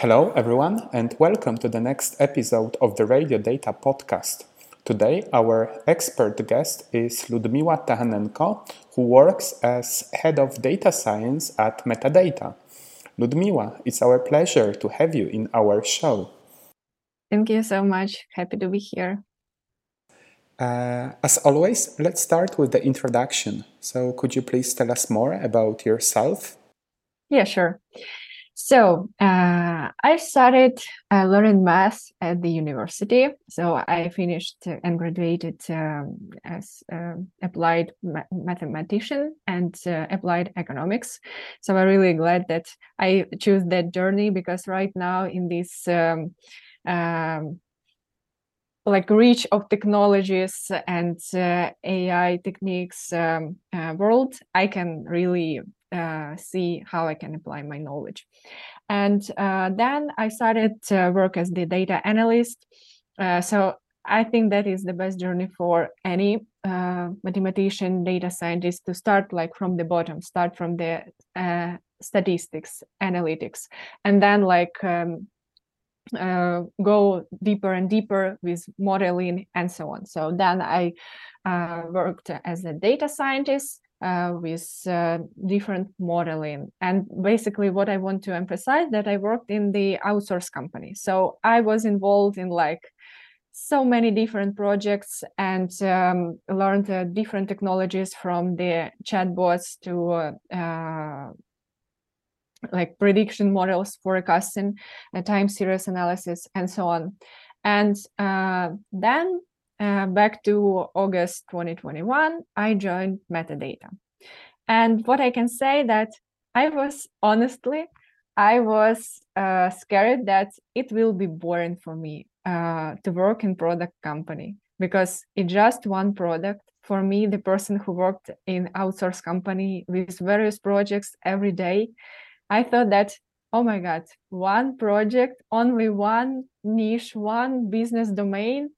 Hello everyone and welcome to the next episode of the Radio Data Podcast. Today our expert guest is Liudmyla Taranenko, who works as Head of Data Science at Metadata. Liudmyla, it's our pleasure to have you in our show. Thank you so much. Happy to be here. As always, let's start with the introduction. So could you please tell us more about yourself? Yeah, sure. So I started learning math at the university. So I finished and graduated as applied mathematician and applied economics. So I'm really glad that I chose that journey, because right now in this reach of technologies and AI techniques world, I can really see how I can apply my knowledge. And then I started to work as the data analyst. So I think that is the best journey for any mathematician, data scientist, to start from the bottom, start from the statistics, analytics, and then go deeper and deeper with modeling and so on. So then I worked as a data scientist with different modeling. And basically what I want to emphasize, that I worked in the outsource company. So I was involved in so many different projects and learned different technologies, from the chatbots to prediction models, forecasting, time series analysis, and so on. And then back to August 2021, I joined Metadata. And what I can say that I was scared that it will be boring for me to work in product company, because it's just one product. For me, the person who worked in outsource company with various projects every day, I thought that, oh my God, one project, only one niche, one business domain,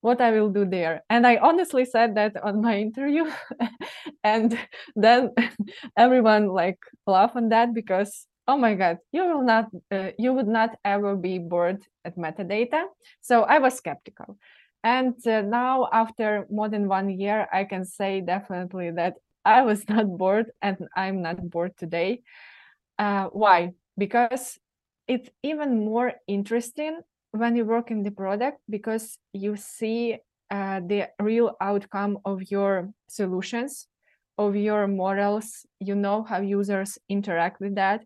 what I will do there. And I honestly said that on my interview. And then everyone laughed on that, because, oh my God, you would not ever be bored at Metadata. So I was skeptical. And now, after more than 1 year, I can say definitely that I was not bored, and I'm not bored today. Why? Because it's even more interesting when you work in the product, because you see the real outcome of your solutions, of your models. You know how users interact with that.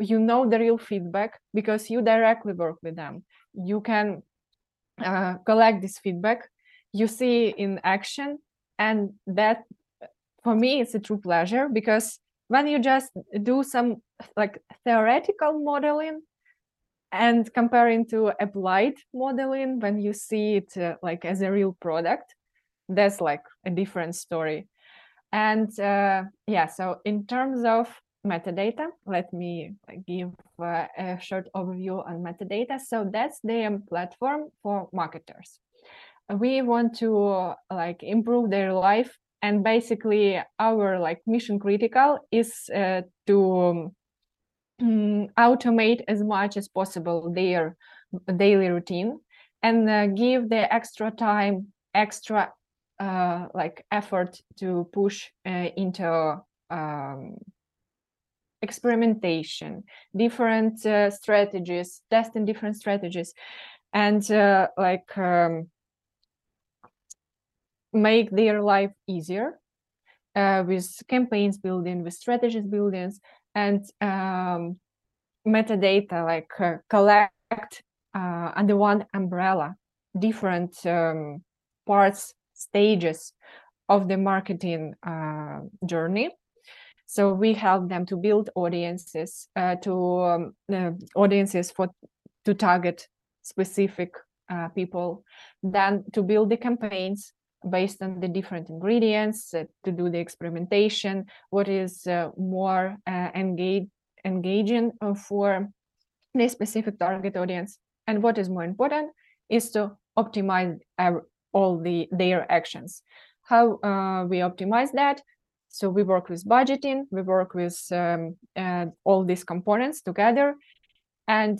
You know the real feedback, because you directly work with them. You can collect this feedback, you see in action. And that, for me, it's a true pleasure, because when you just do some theoretical modeling and comparing to applied modeling, when you see it as a real product, that's a different story. And so in terms of Metadata, let me give a short overview on Metadata. So that's the platform for marketers. We want to improve their life. And basically, our mission critical is to automate as much as possible their daily routine, and give the extra time, extra effort to push into experimentation, different strategies, testing different strategies, and make their life easier with campaigns building, with strategies building, and Metadata collect under one umbrella different parts, stages of the marketing journey. So we help them to build audiences, to target specific people, then to build the campaigns based on the different ingredients, to do the experimentation, what is more engaging for the specific target audience, and what is more important is to optimize all their actions. How we optimize that? So we work with budgeting, we work with all these components together, And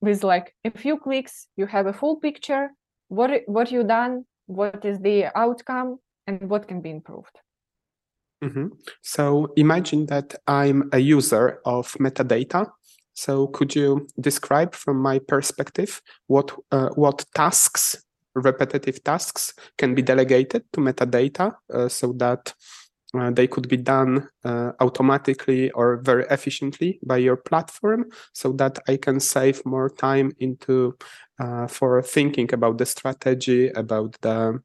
with like a few clicks, you have a full picture, what you done, what is the outcome, and what can be improved. Mm-hmm. So imagine that I'm a user of metadata. So could you describe from my perspective what tasks, repetitive tasks, can be delegated to metadata so that they could be done automatically or very efficiently by your platform, so that I can save more time into for thinking about the strategy, about the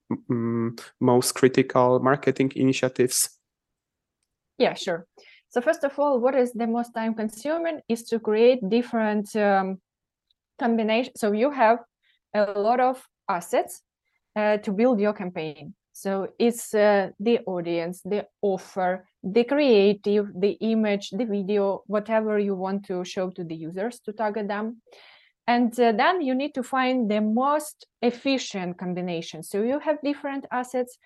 most critical marketing initiatives? Yeah, sure. So first of all, what is the most time consuming is to create different combinations. So you have a lot of assets to build your campaign. So it's the audience, the offer, the creative, the image, the video, whatever you want to show to the users to target them. And then you need to find the most efficient combination. So you have different assets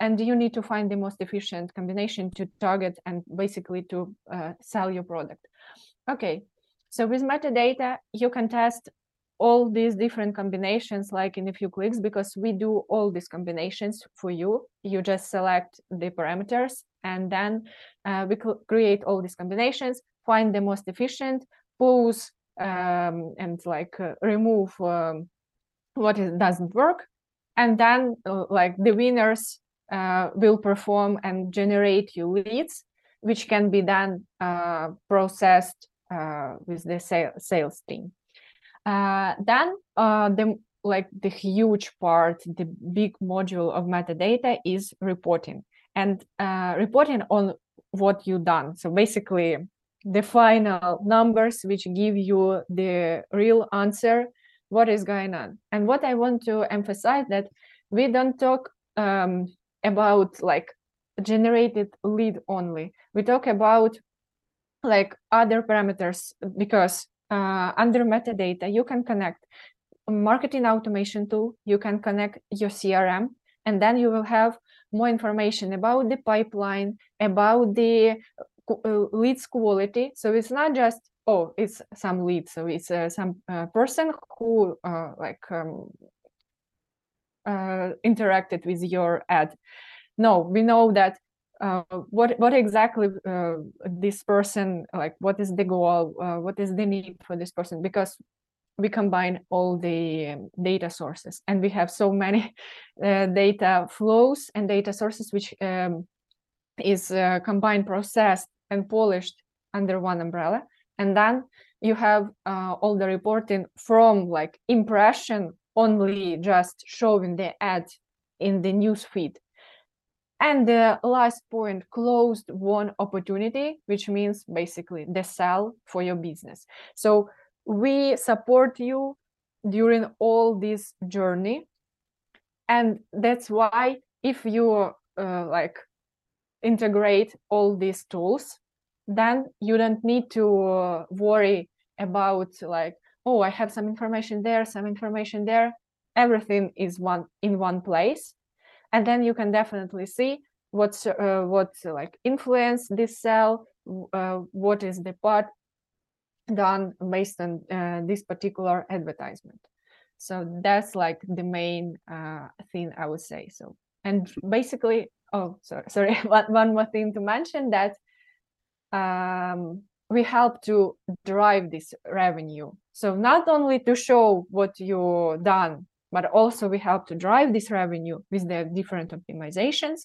and you need to find the most efficient combination to target and basically to sell your product. Okay, so with metadata, you can test all these different combinations like in a few clicks, because we do all these combinations for you. You just select the parameters and then we create all these combinations, find the most efficient, pause and like remove what doesn't work, and then like the winners will perform and generate you leads, which can be then processed with the sales team. Then the huge part, the big module of metadata is reporting, and reporting on what you've done. So basically the final numbers which give you the real answer, what is going on. And what I want to emphasize that we don't talk about like generated lead only. We talk about like other parameters, because under metadata, you can connect a marketing automation tool, you can connect your CRM, and then you will have more information about the pipeline, about the leads quality. So it's not just, oh, it's some lead. So it's some person who interacted with your ad. No, we know that what exactly this person, like what is the goal, what is the need for this person, because we combine all the data sources and we have so many data flows and data sources which is combined, processed and polished under one umbrella. And then you have all the reporting from like impression only, just showing the ad in the news feed. And the last point, closed won opportunity, which means basically the sell for your business. So we support you during all this journey. And that's why if you integrate all these tools, then you don't need to worry about like, oh, I have some information there, some information there. Everything is in one place. And then you can definitely see what influenced this cell, what is the part done based on this particular advertisement. So that's like the main thing I would say. So, and basically, oh, sorry, one more thing to mention, that we help to drive this revenue. So not only to show what you've done, but also we help to drive this revenue with the different optimizations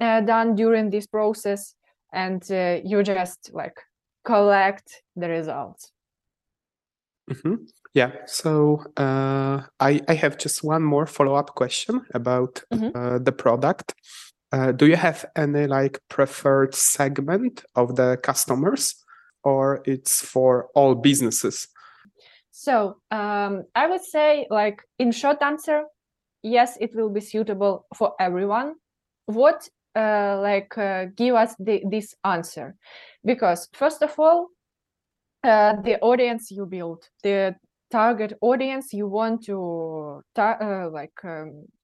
done during this process, and you just like collect the results. Mm-hmm. Yeah, so I have just one more follow-up question about the product. Do you have any like preferred segment of the customers, or it's for all businesses? So I would say, like in short answer, yes, it will be suitable for everyone. What give us this answer? Because first of all, the audience you build, the target audience you want to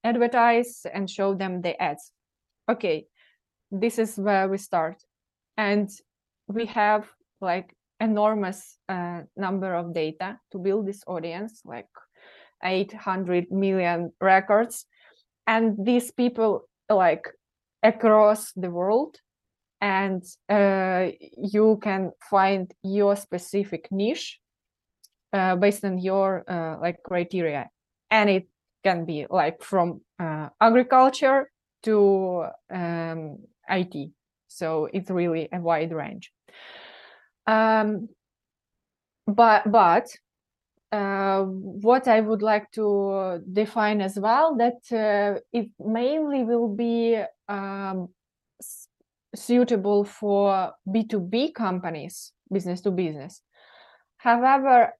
advertise and show them the ads. Okay, this is where we start, and we have like enormous number of data to build this audience, like 800 million records. And these people like across the world, and you can find your specific niche based on your like criteria. And it can be like from agriculture to IT. So it's really a wide range. But what I would like to define as well, that it mainly will be suitable for B2B companies, business to business. However,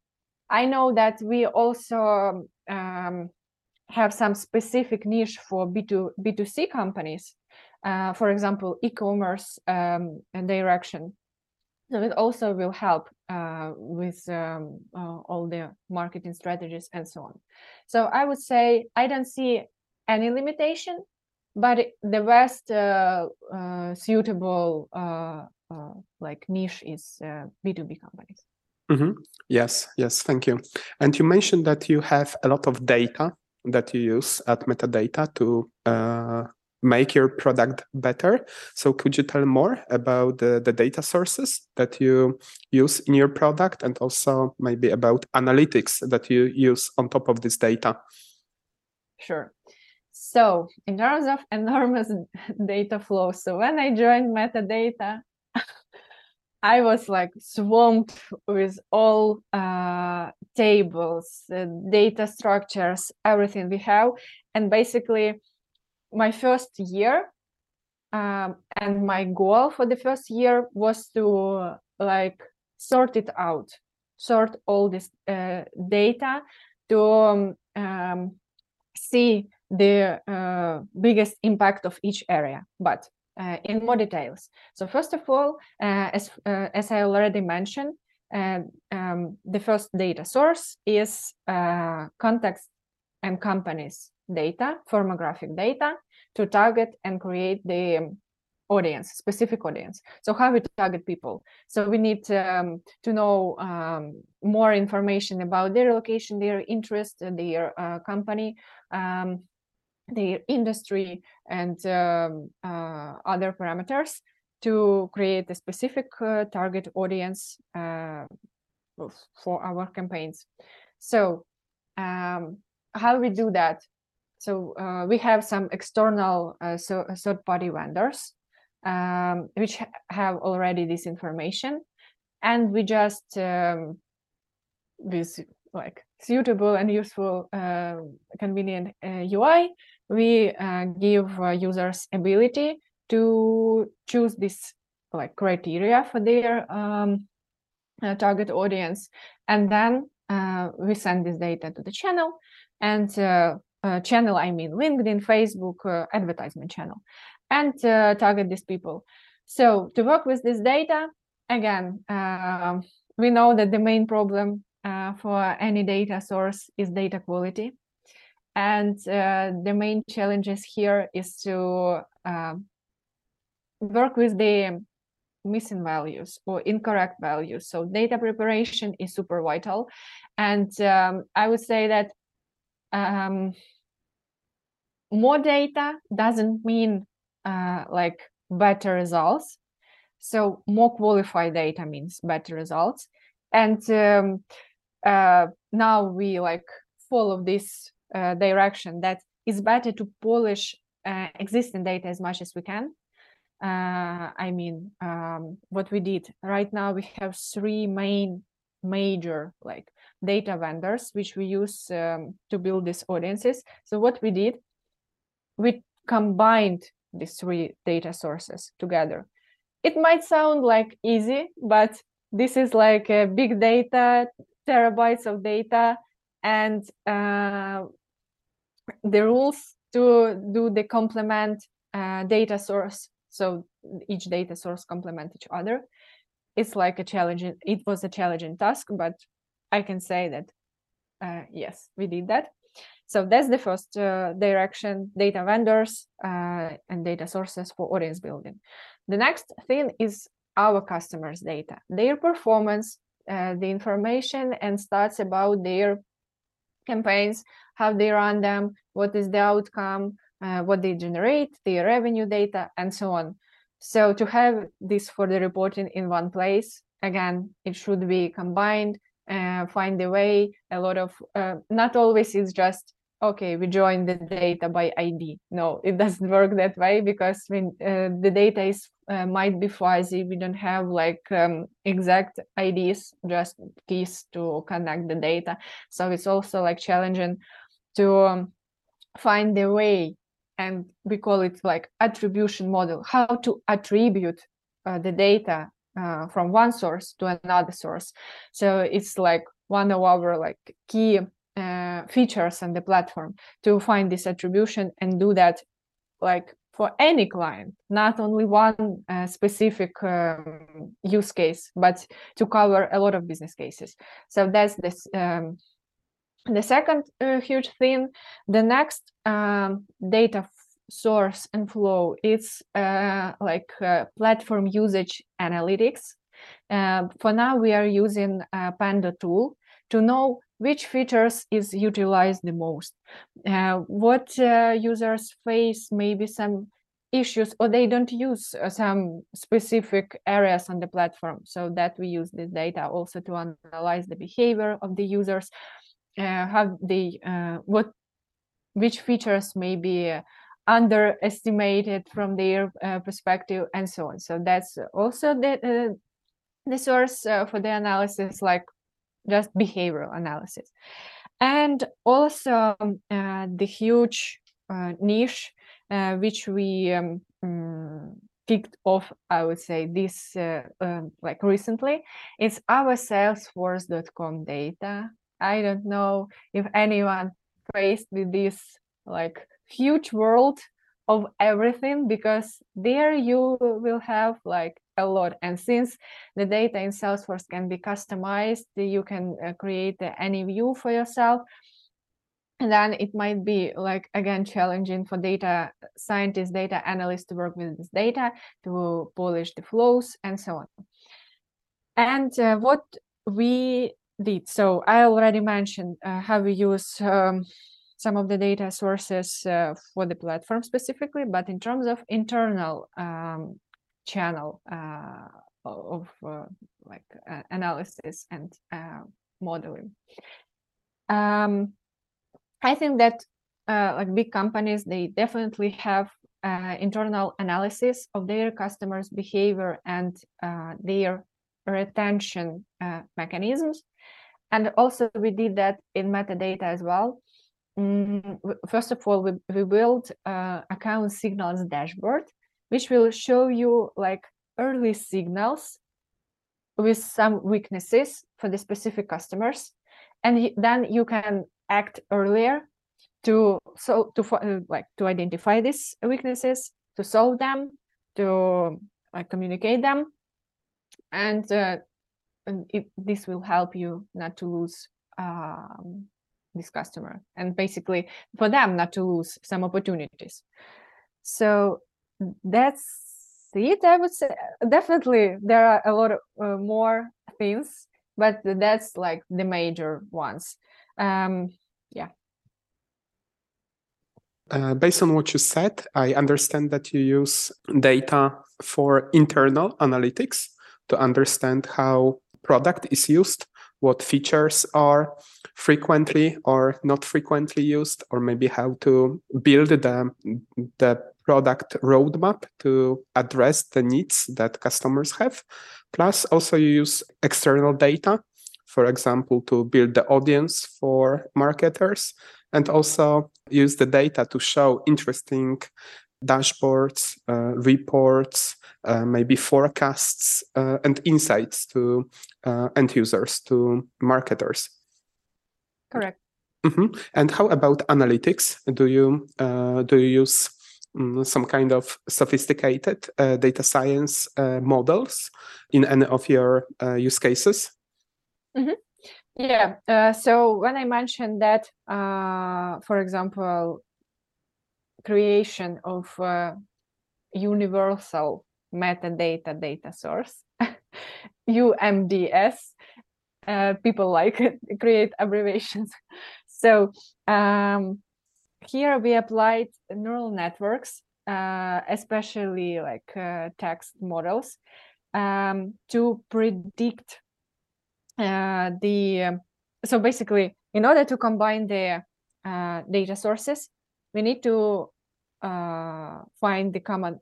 I know that we also have some specific niche for B2C companies, for example, e-commerce direction. So it also will help with all the marketing strategies and so on. So I would say I don't see any limitation, but the best suitable like niche is B2B companies. Mm-hmm. Yes, yes, thank you. And you mentioned that you have a lot of data that you use at Metadata to make your product better. So could you tell more about the data sources that you use in your product, and also maybe about analytics that you use on top of this data? Sure. So in terms of enormous data flow, so when I joined Metadata, I was like swamped with all tables, data structures, everything we have. And basically, my first year and my goal for the first year was to like sort it out, sort all this data to see the biggest impact of each area, but in more details. So first of all, as I already mentioned, the first data source is contacts and companies data, firmographic data, to target and create the audience, specific audience. So how we target people. So we need to know more information about their location, their interest, their company, their industry, and other parameters to create a specific target audience for our campaigns. So how we do that? So we have some external third-party vendors which have already this information, and we just with like suitable and useful convenient UI, we give users ability to choose this like criteria for their target audience, and then we send this data to the channel, and channel, I mean LinkedIn, Facebook, advertisement channel, and target these people. So to work with this data, again, we know that the main problem for any data source is data quality. And the main challenges here is to work with the missing values or incorrect values. So data preparation is super vital. And I would say that more data doesn't mean like better results. So more qualified data means better results. And now we like follow this direction that it's better to polish existing data as much as we can. I mean, what we did right now, we have three major like data vendors which we use to build these audiences. So what we did, we combined these three data sources together. It might sound like easy, but this is like a big data, terabytes of data, and the rules to do the complement data source. So each data source complement each other. It's like a challenging, it was a challenging task, but I can say that, yes, we did that. So that's the first direction, data vendors and data sources for audience building. The next thing is our customers' data, their performance, the information and stats about their campaigns, how they run them, what is the outcome, what they generate, their revenue data, and so on. So to have this for the reporting in one place, again, it should be combined, find a way, a lot of, not always it's just, okay, we join the data by ID. No, it doesn't work that way, because when the data is might be fuzzy, we don't have like exact IDs, just keys to connect the data. So it's also like challenging to find a way, and we call it like attribution model, how to attribute the data from one source to another source. So it's like one of our like key features on the platform to find this attribution and do that like for any client, not only one specific use case, but to cover a lot of business cases. So that's this the second huge thing. The next data source and flow, it's like platform usage analytics. For now, we are using Panda tool to know which features is utilized the most, what users face maybe some issues, or they don't use some specific areas on the platform, so that we use this data also to analyze the behavior of the users, how they, which features may be underestimated from their perspective, and so on. So that's also the source for the analysis, like just behavioral analysis. And also the huge niche which we kicked off, I would say, this like recently, it's our Salesforce.com data. I don't know if anyone faced with this like huge world of everything, because there you will have like a lot. And since the data in Salesforce can be customized, you can create any view for yourself. And then it might be like, again, challenging for data scientists, data analysts to work with this data, to polish the flows and so on. And what we did, so I already mentioned how we use some of the data sources for the platform specifically, but in terms of internal channel of like analysis and modeling, I think that like big companies, they definitely have internal analysis of their customers' behavior and their retention mechanisms, and also we did that in Metadata as well. First of all, we built account signals dashboard, which will show you like early signals with some weaknesses for the specific customers, and then you can act earlier to identify these weaknesses, to solve them, to communicate them, and this will help you not to lose this customer, and basically for them not to lose some opportunities. So that's it, I would say. Definitely there are a lot of more things, but that's like the major ones. Yeah. Based on what you said, I understand that you use data for internal analytics to understand how product is used, what features are frequently or not frequently used, or maybe how to build the product roadmap to address the needs that customers have. Plus, also you use external data, for example, to build the audience for marketers, and also use the data to show interesting dashboards, reports, maybe forecasts, and insights to end users, to marketers. Correct. Mm-hmm. And how about analytics? Do you use some kind of sophisticated data science models in any of your use cases? Mm-hmm. Yeah. So when I mentioned that, for example, creation of universal metadata data source, UMDS. People like it, create abbreviations. So here we applied neural networks, especially like text models, to predict so basically, in order to combine the data sources, we need to find the common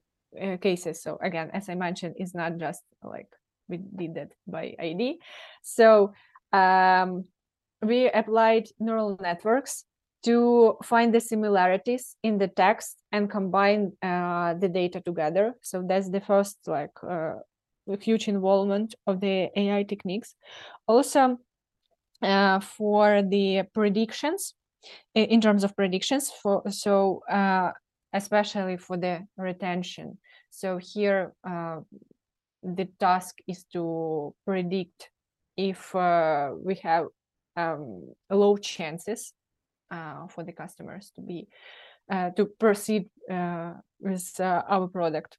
cases. So again, as I mentioned, it's not just like we did that by ID. So we applied neural networks to find the similarities in the text and combine the data together. So that's the first like huge involvement of the AI techniques. Also, for the predictions, in terms of predictions, for so especially for the retention. So here the task is to predict if we have low chances for the customers to be to proceed with our product.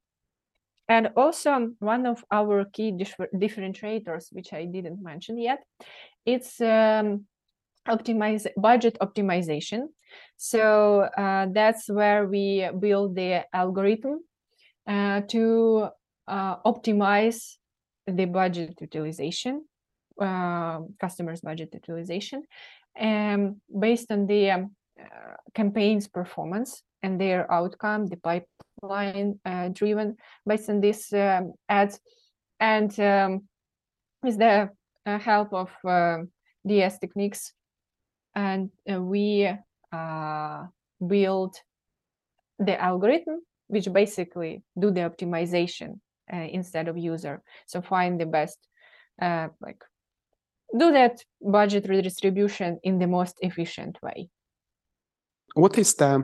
And also, one of our key differentiators, which I didn't mention yet, it's budget optimization. So that's where we build the algorithm to optimize the budget utilization, customers' budget utilization, based on the campaign's performance and their outcome, the pipeline driven based on this ads, and with the help of DS techniques, and we build the algorithm which basically do the optimization instead of user. So find the best, like do that budget redistribution in the most efficient way. What is the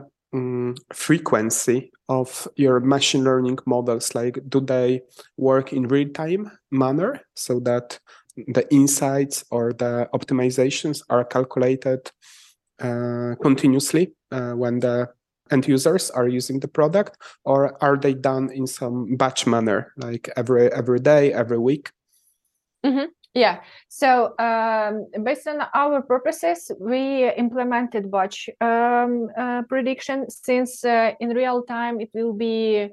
frequency of your machine learning models? Like, do they work in real-time manner so that the insights or the optimizations are calculated continuously when the end users are using the product, or are they done in some batch manner, like every day, every week? Mm-hmm. Yeah, so based on our purposes, we implemented batch prediction, since in real time it will be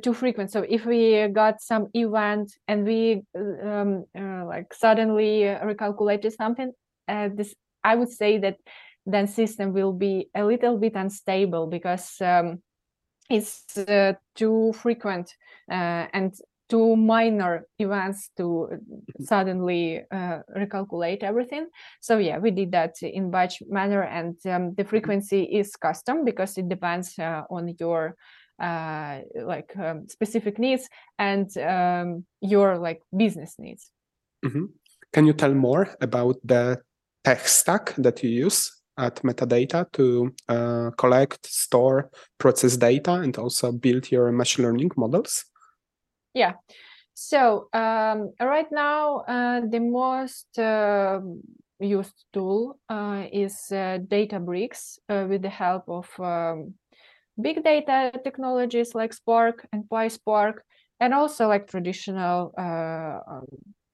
too frequent. So if we got some event and we like suddenly recalculated something, this I would say that then system will be a little bit unstable, because it's too frequent and to minor events to suddenly recalculate everything. So yeah, we did that in batch manner, and the frequency is custom because it depends on your like specific needs and your like business needs. Mm-hmm. Can you tell more about the tech stack that you use at Metadata to collect, store, process data, and also build your machine learning models? Yeah, so right now the most used tool is Databricks, with the help of big data technologies like Spark and PySpark, and also like traditional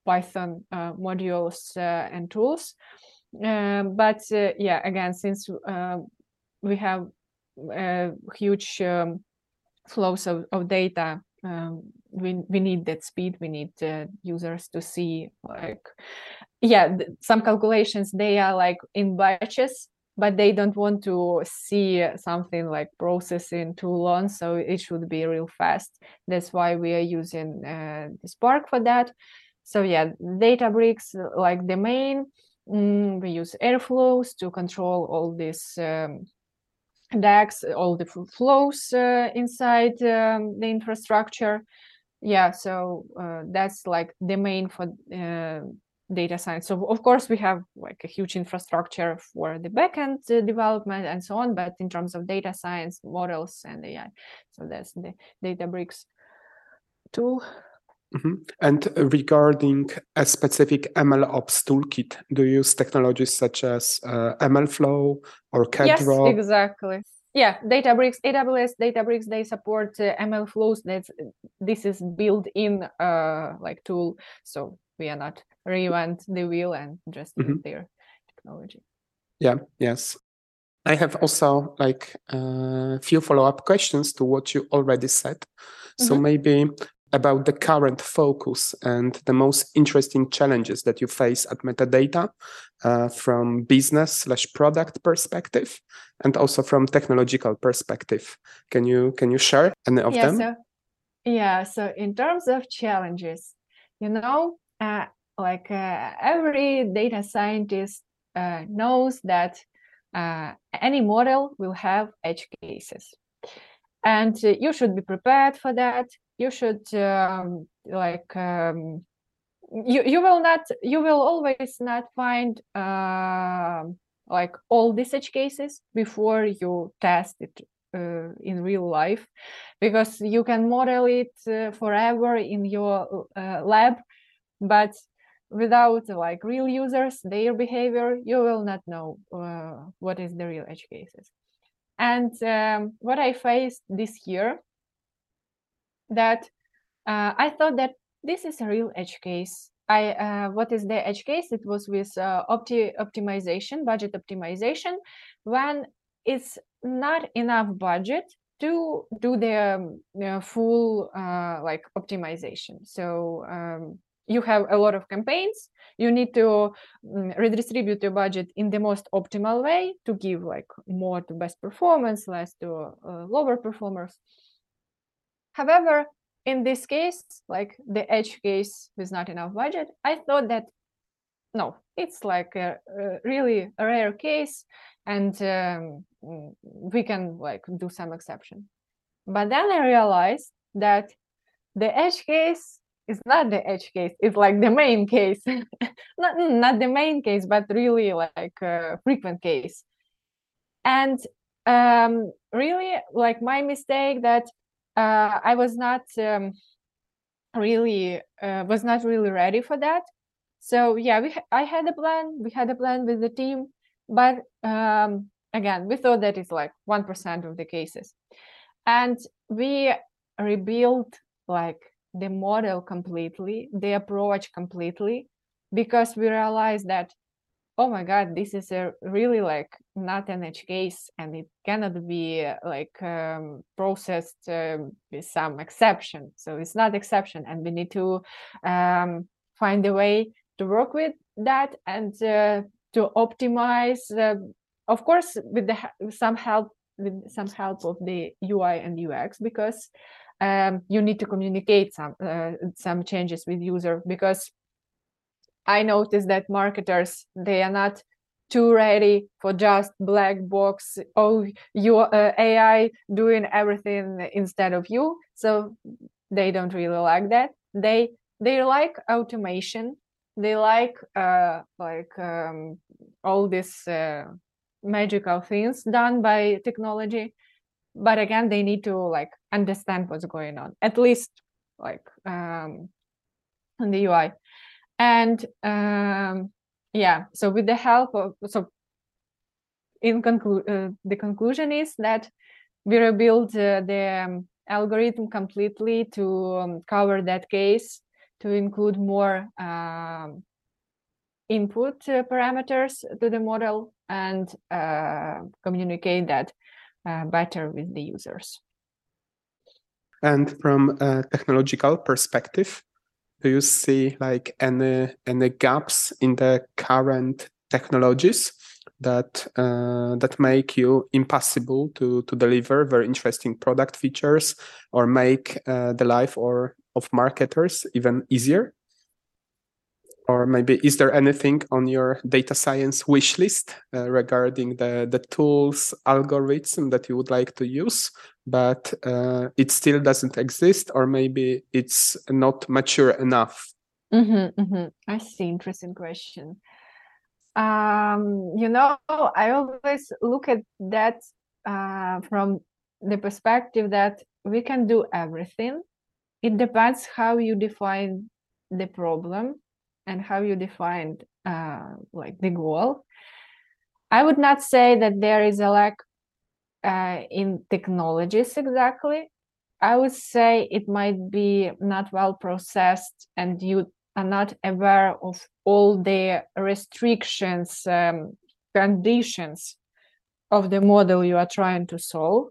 Python modules and tools. But yeah, again, since we have huge flows of data, we need that speed. We need users to see, like, yeah, some calculations, they are like in batches, but they don't want to see something like processing too long. So it should be real fast. That's why we are using the Spark for that. So yeah, Databricks like the main. We use Airflows to control all these DAGs, all the flows inside the infrastructure. Yeah, so that's like the main for data science. So of course we have like a huge infrastructure for the backend development and so on, but in terms of data science models and AI, so that's the Databricks tool. Mm-hmm. And regarding a specific MLOps toolkit, do you use technologies such as MLflow or CADRO? Yes, exactly. Yeah, Databricks, AWS Databricks, they support MLflows. This is built-in like tool, so we are not reinvent the wheel and just use their technology. Yeah. Yes. I have also like a few follow-up questions to what you already said. So maybe about the current focus and the most interesting challenges that you face at Metadata from business/product perspective and also from technological perspective. Can you share any of them? So in terms of challenges, you know, every data scientist knows that any model will have edge cases, and you should be prepared for that. You should you will always not find like all these edge cases before you test it in real life, because you can model it forever in your lab, but without like real users, their behavior, you will not know what is the real edge cases. And what I faced this year, that I thought that this is a real edge case. What is the edge case? It was with optimization, budget optimization, when it's not enough budget to do the full like optimization. So you have a lot of campaigns. You need to redistribute your budget in the most optimal way to give like more to best performance, less to lower performers. However, in this case, like the edge case with not enough budget, I thought that no, it's like a really rare case, and we can like do some exception. But then I realized that the edge case is not the edge case. It's like the main case, not the main case, but really like a frequent case. And really like my mistake that I was not really ready for that. So yeah, I had a plan. We had a plan with the team, but again, we thought that it's like 1% of the cases, and we rebuilt like the model completely, the approach completely, because we realized that, oh my God, this is a really like not an edge case, and it cannot be like processed with some exception. So it's not exception, and we need to find a way to work with that and to optimize. Of course, with some help of the UI and UX, because you need to communicate some changes with user, because I noticed that marketers, they are not too ready for just black box, oh, your AI doing everything instead of you. So they don't really like that. They like automation. They like all these magical things done by technology. But again, they need to like understand what's going on, at least like on the UI. And so with the help of, the conclusion is that we rebuilt the algorithm completely to cover that case, to include more input parameters to the model, and communicate that better with the users. And from a technological perspective, do you see like any gaps in the current technologies that make you impossible to deliver very interesting product features, or make the life of marketers even easier? Or maybe is there anything on your data science wish list regarding the tools, algorithm that you would like to use, but it still doesn't exist, or maybe it's not mature enough? I see. Interesting question. You know, I always look at that from the perspective that we can do everything. It depends how you define the problem and how you defined like the goal. I would not say that there is a lack in technologies exactly. I would say it might be not well processed, and you are not aware of all the restrictions, conditions of the model you are trying to solve.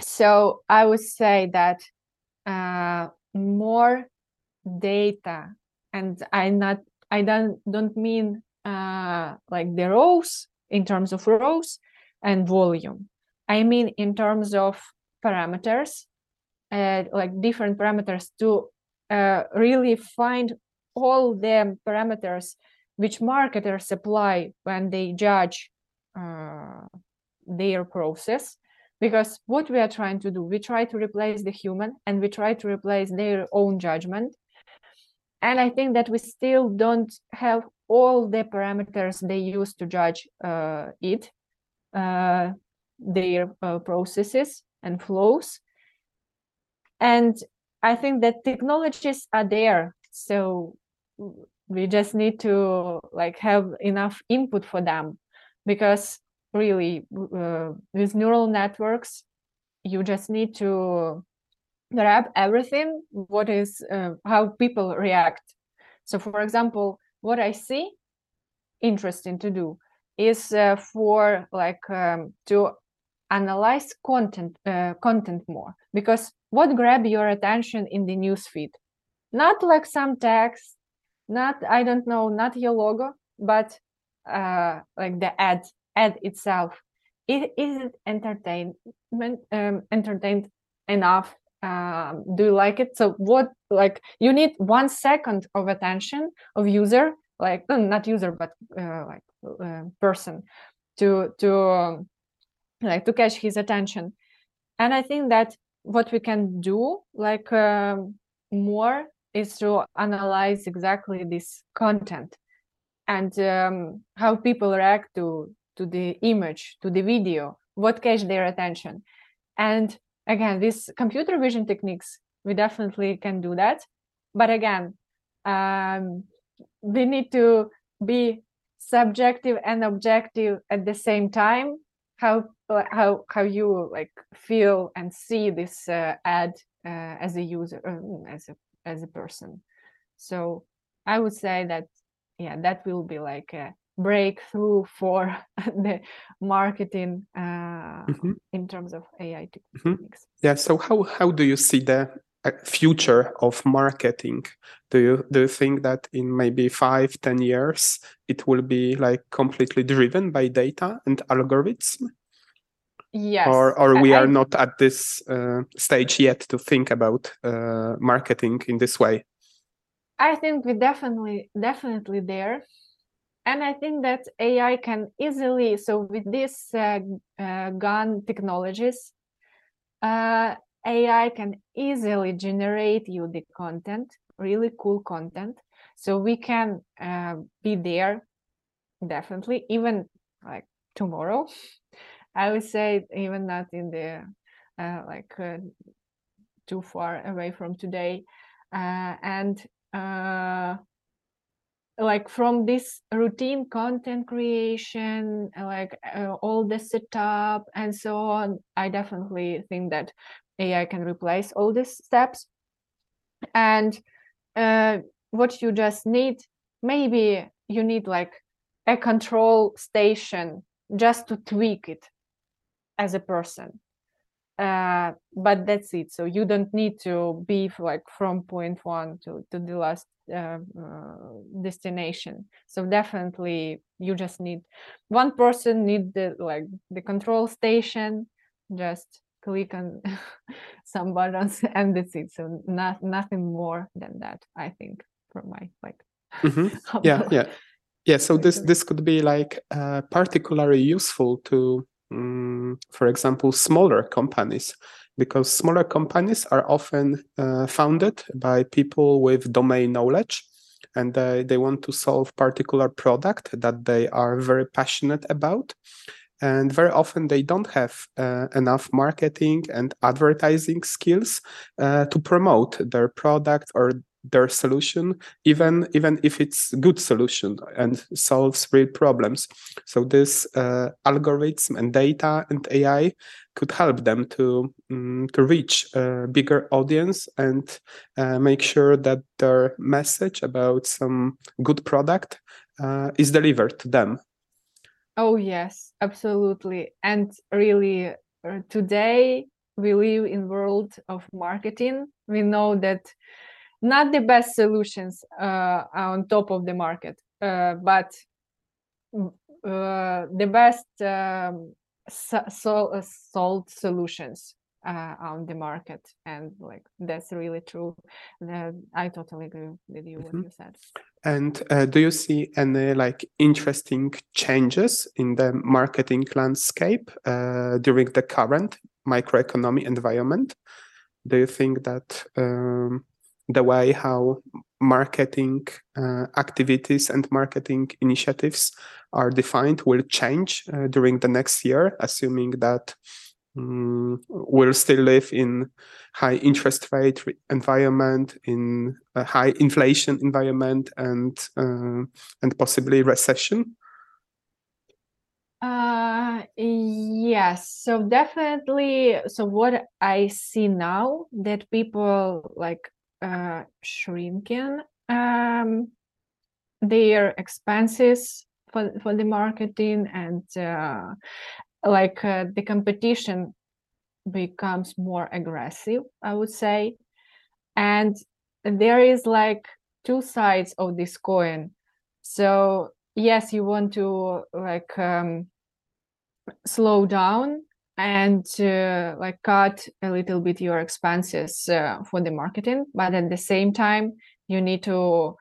So I would say that more data, and I don't mean like the rows in terms of rows and volume. I mean in terms of parameters, like different parameters, to really find all the parameters which marketers apply when they judge their process. Because what we are trying to do, we try to replace the human, and we try to replace their own judgment. And I think that we still don't have all the parameters they use to judge their processes and flows. And I think that technologies are there, so we just need to like have enough input for them, because really with neural networks you just need to grab everything what is how people react. So for example, what I see interesting to do is for like to analyze content more, because what grab your attention in the newsfeed, not like some text, not I don't know, not your logo, but like the ad itself. It is entertainment, entertained enough? Do you like it? So what, like you need 1 second of attention of user, like not user but like person, to like to catch his attention. And I think that what we can do like more is to analyze exactly this content and how people react to the image, to the video, what catch their attention. And again, these computer vision techniques, we definitely can do that. But again, we need to be subjective and objective at the same time. How you like feel and see this ad as a user, as a person. So I would say that yeah, that will be like a breakthrough for the marketing in terms of AI techniques. Yeah. So how do you see the future of marketing? Do you think that in maybe 5-10 years it will be like completely driven by data and algorithms? Yes. Or we are not at this stage yet to think about marketing in this way? I think we're definitely there. And I think that AI can easily, so with these GAN technologies, AI can easily generate you the content, really cool content. So we can be there definitely, even like tomorrow. I would say even not in the like too far away from today, and like from this routine content creation, like all the setup and so on. I definitely think that AI can replace all these steps. And what you just need, maybe you need like a control station just to tweak it as a person, but that's it. So you don't need to be like from point one to the last destination. So definitely you just need one person, need the like the control station, just click on some buttons and that's it. So nothing more than that, I think, from my like yeah. So this could be like particularly useful to for example smaller companies, because smaller companies are often founded by people with domain knowledge, and they want to solve particular product that they are very passionate about. And very often they don't have enough marketing and advertising skills to promote their product or their solution, even if it's a good solution and solves real problems. So this algorithms and data and AI could help them to reach a bigger audience and make sure that their message about some good product is delivered to them. Oh, yes, absolutely. And really, today we live in world of marketing. We know that not the best solutions are on top of the market, but the best sold solutions on the market. And like, that's really true. I totally agree with you, what you said. And do you see any like interesting changes in the marketing landscape during the current microeconomic environment? Do you think that the way how marketing activities and marketing initiatives are defined will change during the next year, assuming that we'll still live in high interest rate environment, in a high inflation environment, and possibly recession? Yes, so definitely. So what I see now, that people like shrinking their expenses for the marketing, and the competition becomes more aggressive, I would say. And there is like two sides of this coin. So yes, you want to like slow down and like cut a little bit your expenses for the marketing, but at the same time you need to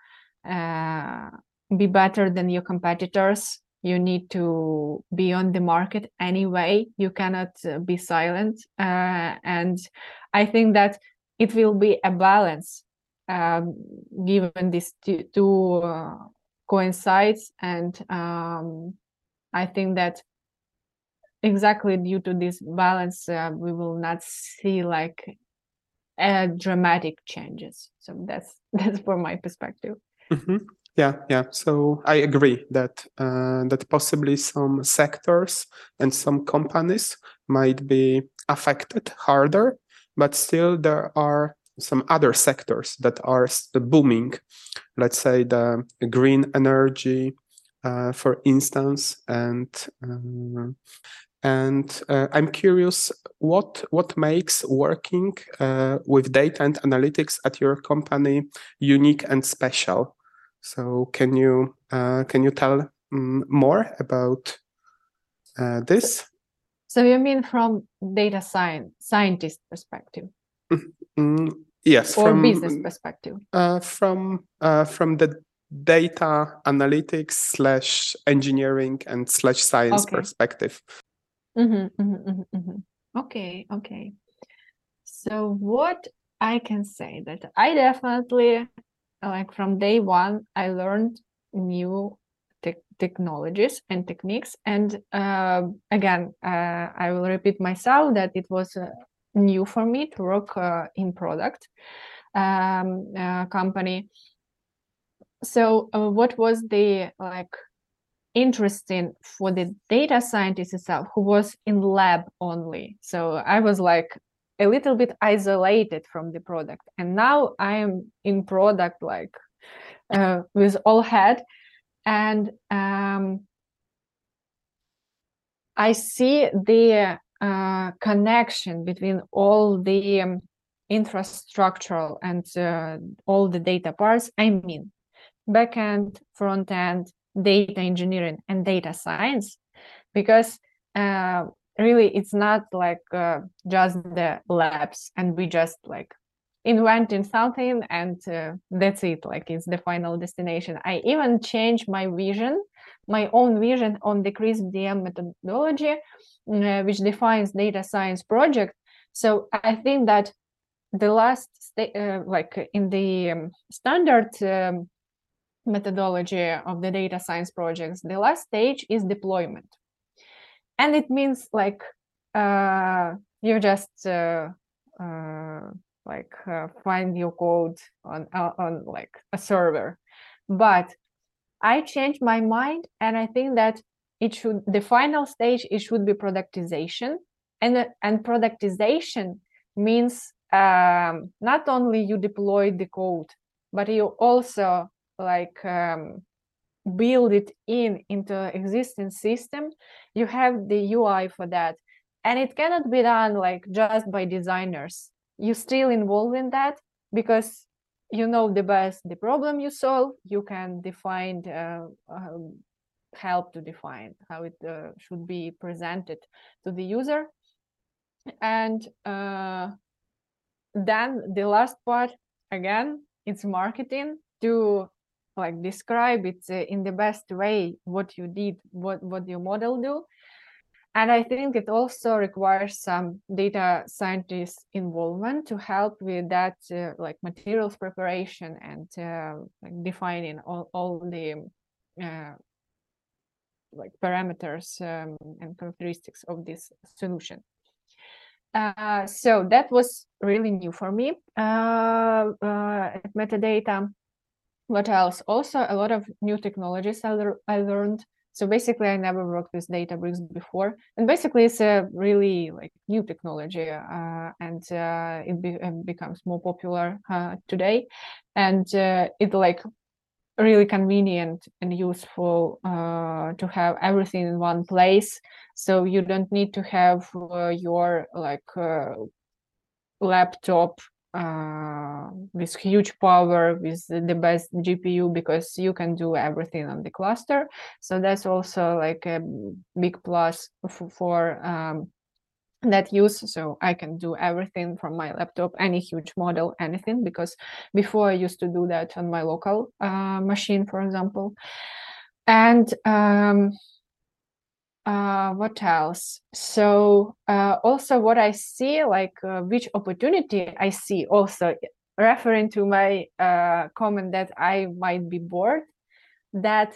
be better than your competitors. You need to be on the market anyway. You cannot be silent. And I think that it will be a balance given these two coincides. And I think that exactly due to this balance, we will not see like dramatic changes. So that's from my perspective. Mm-hmm. Yeah. So I agree that that possibly some sectors and some companies might be affected harder, but still there are some other sectors that are booming. Let's say the green energy, for instance, and I'm curious what makes working with data and analytics at your company unique and special. So can you tell more about this? So you mean from data scientist perspective? Mm-hmm. Yes, or from business perspective. From the data analytics / engineering and / science perspective. Mm-hmm, mm-hmm, mm-hmm, mm-hmm. Okay. So what I can say that I definitely, like from day one, I learned new technologies and techniques. And again, I will repeat myself that it was new for me to work in product company. So what was the like interesting for the data scientist itself, who was in lab only. So I was like a little bit isolated from the product, and now I am in product like with all head, and I see the connection between all the infrastructural and all the data parts. I mean, backend, front end, data engineering, and data science, because really, it's not like just the labs and we just like inventing something and that's it, like it's the final destination. I even changed my own vision on the CRISP DM methodology, which defines data science project. So I think that the last in the standard methodology of the data science projects, the last stage is deployment. And it means like you just like find your code on like a server. But I changed my mind, and I think that it should, the final stage, it should be productization, and productization means not only you deploy the code, but you also like build it into existing system. You have the UI for that, and it cannot be done like just by designers. You're still involved in that because you know the best the problem you solve. You can define, help to define how it should be presented to the user. And then the last part, again, it's marketing, to like describe it in the best way what you did, what your model do. And I think it also requires some data scientist involvement to help with that, like materials preparation and like defining all the like parameters and characteristics of this solution. So that was really new for me at Metadata. What else? Also a lot of new technologies I learned. So basically I never worked with Databricks before, and basically it's a really like new technology, and it becomes more popular today, and it like really convenient and useful to have everything in one place. So you don't need to have your like laptop with huge power, with the best GPU, because you can do everything on the cluster. So that's also like a big plus for that use. So I can do everything from my laptop, any huge model, anything, because before I used to do that on my local machine, for example. And what else? So also what I see, like which opportunity I see, also referring to my comment that I might be bored, that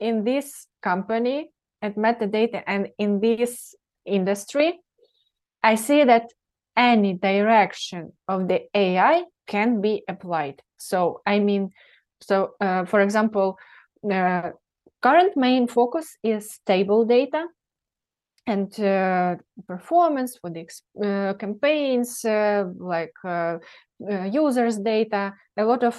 in this company at Metadata and in this industry, I see that any direction of the AI can be applied. So I mean, so for example, current main focus is stable data and performance for the campaigns, like users data, a lot of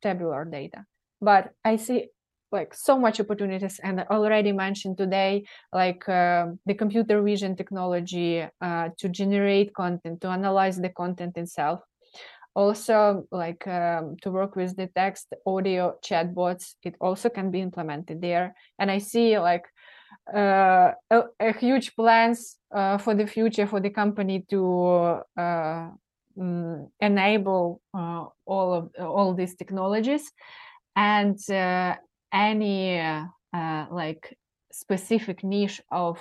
tabular data. But I see like so much opportunities, and I already mentioned today, like the computer vision technology to generate content, to analyze the content itself. Also, like to work with the text, audio, chatbots, it also can be implemented there. And I see like a huge plans for the future for the company to enable all these technologies, and any like specific niche of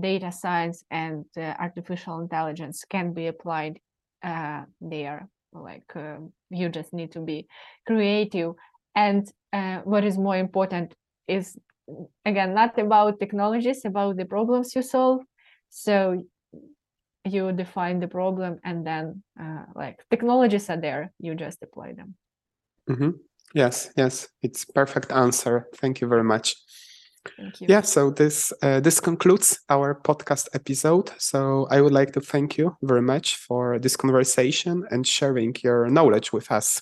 data science and artificial intelligence can be applied there. Like you just need to be creative. And what is more important is, again, not about technologies, about the problems you solve. So you define the problem, and then like technologies are there, you just apply them. Mm-hmm. Yes, yes, it's perfect answer. Thank you very much. Thank you. Yeah, so this concludes our podcast episode. So I would like to thank you very much for this conversation and sharing your knowledge with us.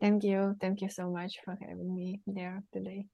Thank you so much for having me there today.